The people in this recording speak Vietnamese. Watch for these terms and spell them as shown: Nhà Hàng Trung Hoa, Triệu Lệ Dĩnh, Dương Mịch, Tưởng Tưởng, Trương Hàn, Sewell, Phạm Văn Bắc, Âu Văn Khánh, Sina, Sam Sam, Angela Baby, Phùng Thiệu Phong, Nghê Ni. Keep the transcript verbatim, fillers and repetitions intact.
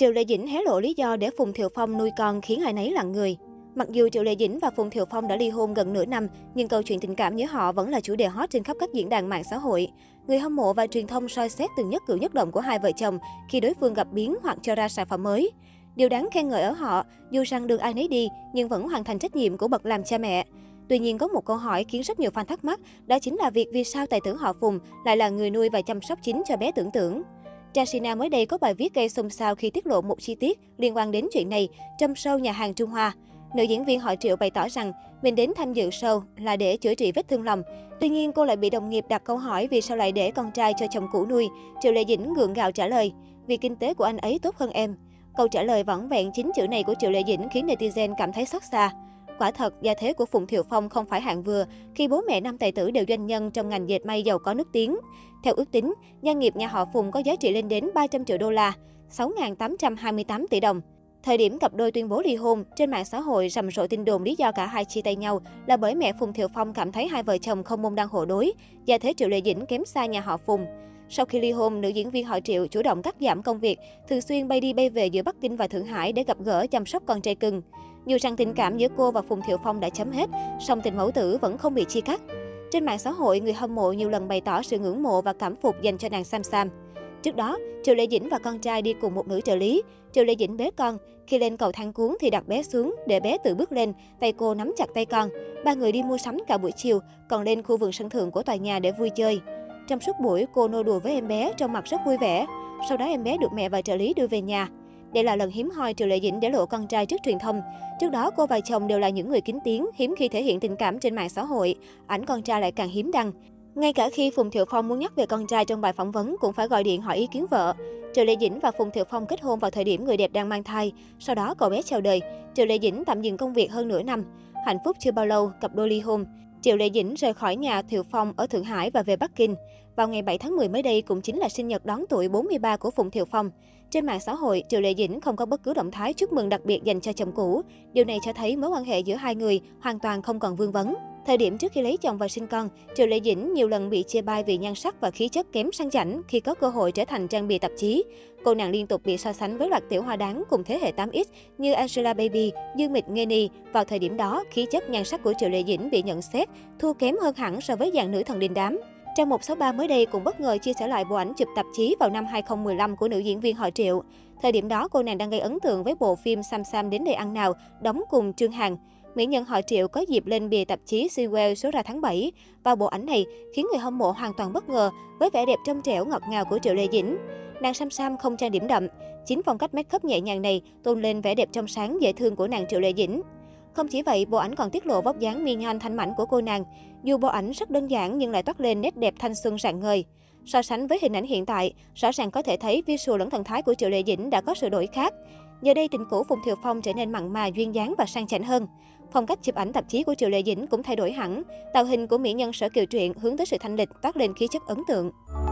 Triệu Lệ Dĩnh hé lộ lý do để Phùng Thiệu Phong nuôi con khiến ai nấy lặng người. Mặc dù Triệu Lệ Dĩnh và Phùng Thiệu Phong đã ly hôn gần nửa năm, nhưng câu chuyện tình cảm giữa họ vẫn là chủ đề hot trên khắp các diễn đàn mạng xã hội. Người hâm mộ và truyền thông soi xét từng nhất cử nhất động của hai vợ chồng khi đối phương gặp biến hoặc cho ra sản phẩm mới. Điều đáng khen ngợi ở họ, dù rằng đường ai nấy đi nhưng vẫn hoàn thành trách nhiệm của bậc làm cha mẹ. Tuy nhiên, có một câu hỏi khiến rất nhiều fan thắc mắc, đó chính là việc vì sao tài tử họ Phùng lại là người nuôi và chăm sóc chính cho bé Tưởng Tưởng. Cha Sina mới đây có bài viết gây xôn xao khi tiết lộ một chi tiết liên quan đến chuyện này trong show Nhà Hàng Trung Hoa. Nữ diễn viên họ Triệu bày tỏ rằng mình đến tham dự show là để chữa trị vết thương lòng. Tuy nhiên, cô lại bị đồng nghiệp đặt câu hỏi vì sao lại để con trai cho chồng cũ nuôi. Triệu Lệ Dĩnh gượng gạo trả lời, vì kinh tế của anh ấy tốt hơn em. Câu trả lời vỏn vẹn chín chữ này của Triệu Lệ Dĩnh khiến netizen cảm thấy xót xa. Quả thật, gia thế của Phùng Thiệu Phong không phải hạng vừa khi bố mẹ năm tài tử đều doanh nhân trong ngành dệt may giàu có nước tiếng. Theo ước tính, doanh nghiệp nhà họ Phùng có giá trị lên đến ba trăm triệu đô la, sáu nghìn tám trăm hai mươi tám tỷ đồng. Thời điểm cặp đôi tuyên bố ly hôn, trên mạng xã hội rầm rộ tin đồn lý do cả hai chia tay nhau là bởi mẹ Phùng Thiệu Phong cảm thấy hai vợ chồng không môn đăng hộ đối, gia thế Triệu Lệ Dĩnh kém xa nhà họ Phùng. Sau khi ly hôn, nữ diễn viên họ Triệu chủ động cắt giảm công việc, thường xuyên bay đi bay về giữa Bắc Kinh và Thượng Hải để gặp gỡ chăm sóc con trai cưng. Dù rằng tình cảm giữa cô và Phùng Thiệu Phong đã chấm hết, song tình mẫu tử vẫn không bị chia cắt. Trên mạng xã hội, người hâm mộ nhiều lần bày tỏ sự ngưỡng mộ và cảm phục dành cho nàng Sam Sam. Trước đó, Triệu Lệ Dĩnh và con trai đi cùng một nữ trợ lý. Triệu Lệ Dĩnh bế con, khi lên cầu thang cuốn thì đặt bé xuống để bé tự bước lên, tay cô nắm chặt tay con. Ba người đi mua sắm cả buổi chiều, còn lên khu vườn sân thượng của tòa nhà để vui chơi. Trong suốt buổi, cô nô đùa với em bé, trông mặt rất vui vẻ. Sau đó em bé được mẹ và trợ lý đưa về nhà. Đây là lần hiếm hoi Triệu Lệ Dĩnh để lộ con trai trước truyền thông. Trước đó, cô và chồng đều là những người kín tiếng, hiếm khi thể hiện tình cảm trên mạng xã hội. Ảnh con trai lại càng hiếm đăng. Ngay cả khi Phùng Thiệu Phong muốn nhắc về con trai trong bài phỏng vấn cũng phải gọi điện hỏi ý kiến vợ. Triệu Lệ Dĩnh và Phùng Thiệu Phong kết hôn vào thời điểm người đẹp đang mang thai. Sau đó cậu bé chào đời. Triệu Lệ Dĩnh tạm dừng công việc hơn nửa năm. Hạnh phúc chưa bao lâu, cặp đôi ly hôn. Triệu Lệ Dĩnh rời khỏi nhà Thiệu Phong ở Thượng Hải và về Bắc Kinh. Vào ngày bảy tháng mười mới đây cũng chính là sinh nhật đón tuổi bốn mươi ba của Phùng Thiệu Phong. Trên mạng xã hội, Triệu Lệ Dĩnh không có bất cứ động thái chúc mừng đặc biệt dành cho chồng cũ. Điều này cho thấy mối quan hệ giữa hai người hoàn toàn không còn vương vấn. Thời điểm trước khi lấy chồng và sinh con, Triệu Lệ Dĩnh nhiều lần bị chê bai vì nhan sắc và khí chất kém sang chảnh khi có cơ hội trở thành trang bìa tạp chí. Cô nàng liên tục bị so sánh với loạt tiểu hoa đáng cùng thế hệ tám ích như Angela Baby, Dương Mịch, Nghê Ni. Vào thời điểm đó, khí chất nhan sắc của Triệu Lệ Dĩnh bị nhận xét thua kém hơn hẳn so với dàn nữ thần đình đám. Trang một sáu ba mới đây cũng bất ngờ chia sẻ lại bộ ảnh chụp tạp chí vào năm hai không một lăm của nữ diễn viên họ Triệu. Thời điểm đó, cô nàng đang gây ấn tượng với bộ phim Sam Sam đến đây ăn nào, đóng cùng Trương Hàn. Mỹ nhân họ Triệu có dịp lên bìa tạp chí Sewell số ra tháng bảy. Và bộ ảnh này khiến người hâm mộ hoàn toàn bất ngờ với vẻ đẹp trong trẻo ngọt ngào của Triệu Lệ Dĩnh. Nàng Sam Sam không trang điểm đậm, chính phong cách make up nhẹ nhàng này tôn lên vẻ đẹp trong sáng dễ thương của nàng Triệu Lệ Dĩnh. Không chỉ vậy, bộ ảnh còn tiết lộ vóc dáng mi nhan thanh mảnh của cô nàng. Dù bộ ảnh rất đơn giản nhưng lại toát lên nét đẹp thanh xuân rạng ngời. So sánh với hình ảnh hiện tại, rõ ràng có thể thấy visual lẫn thần thái của Triệu Lệ Dĩnh đã có sự đổi khác. Giờ đây, tình cũ Phùng Thiệu Phong trở nên mặn mà, duyên dáng và sang chảnh hơn. Phong cách chụp ảnh tạp chí của Triệu Lệ Dĩnh cũng thay đổi hẳn. Tạo hình của mỹ nhân sở kiều truyện hướng tới sự thanh lịch, toát lên khí chất ấn tượng.